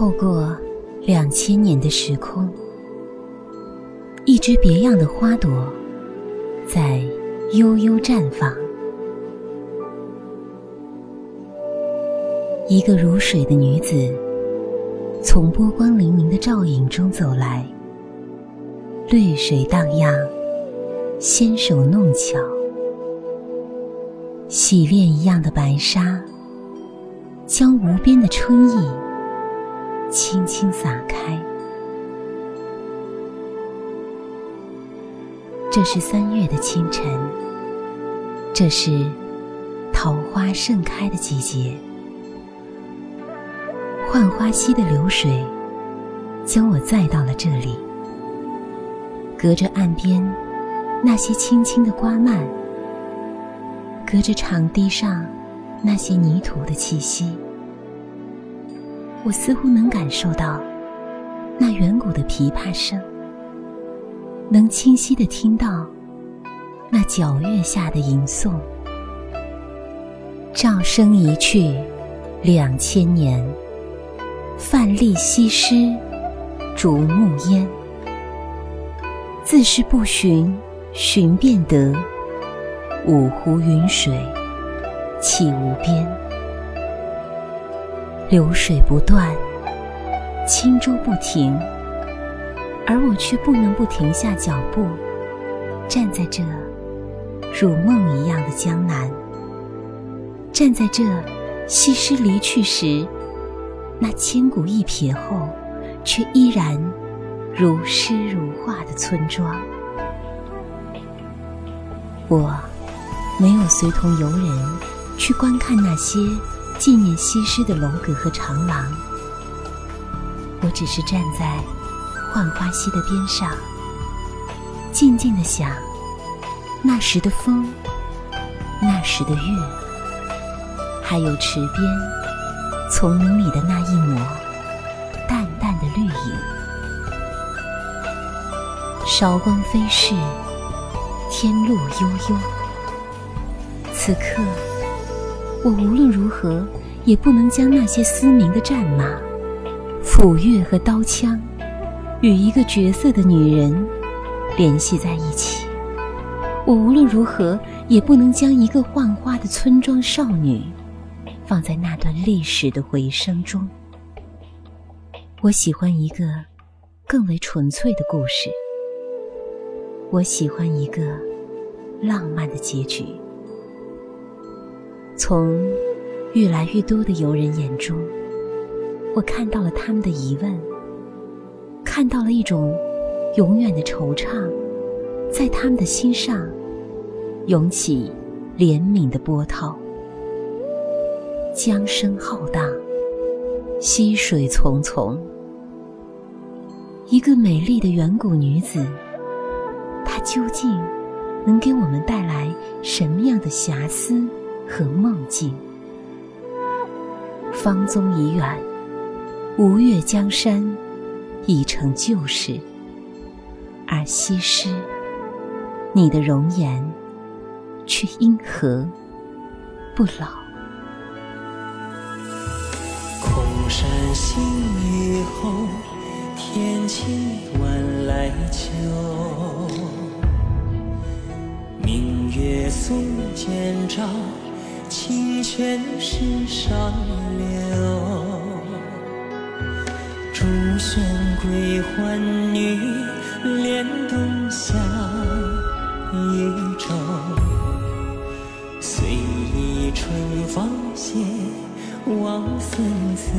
透过2000年的时空，一只别样的花朵在悠悠绽放。一个如水的女子从波光粼粼的照影中走来，绿水荡漾，纤手弄巧，洗练一样的白纱将无边的春意轻轻洒开。这是3月的清晨，这是桃花盛开的季节。浣花溪的流水将我载到了这里，隔着岸边那些青青的瓜蔓，隔着场地上那些泥土的气息，我似乎能感受到那远古的琵琶声，能清晰地听到那皎月下的吟诵。照生一去2000年，范蠡西施逐暮烟。自是不寻寻便得，五湖云水气无边。流水不断，轻舟不停，而我却不能不停下脚步，站在这如梦一样的江南，站在这西施离去时那千古一瞥后却依然如诗如画的村庄。我没有随同游人去观看那些纪念西施的楼阁和长廊，我只是站在浣花溪的边上，静静地想，那时的风，那时的月，还有池边丛林里的那一抹淡淡的绿影。韶光飞逝，天路悠悠，此刻我无论如何也不能将那些嘶鸣的战马、斧钺和刀枪与一个绝色的女人联系在一起，我无论如何也不能将一个浣花的村庄少女放在那段历史的回声中。我喜欢一个更为纯粹的故事，我喜欢一个浪漫的结局。从越来越多的游人眼中，我看到了他们的疑问，看到了一种永远的惆怅，在他们的心上涌起怜悯的波涛。江声浩荡，溪水淙淙，一个美丽的远古女子，她究竟能给我们带来什么样的遐思和梦境？芳踪已远，吴越江山已成旧事，而西施，你的容颜却因何不老？空山新雨后，天气晚来秋。明月松间照，清泉石上流。竹喧归还女，莲动向宇宙。随意春芳歇，望孙子。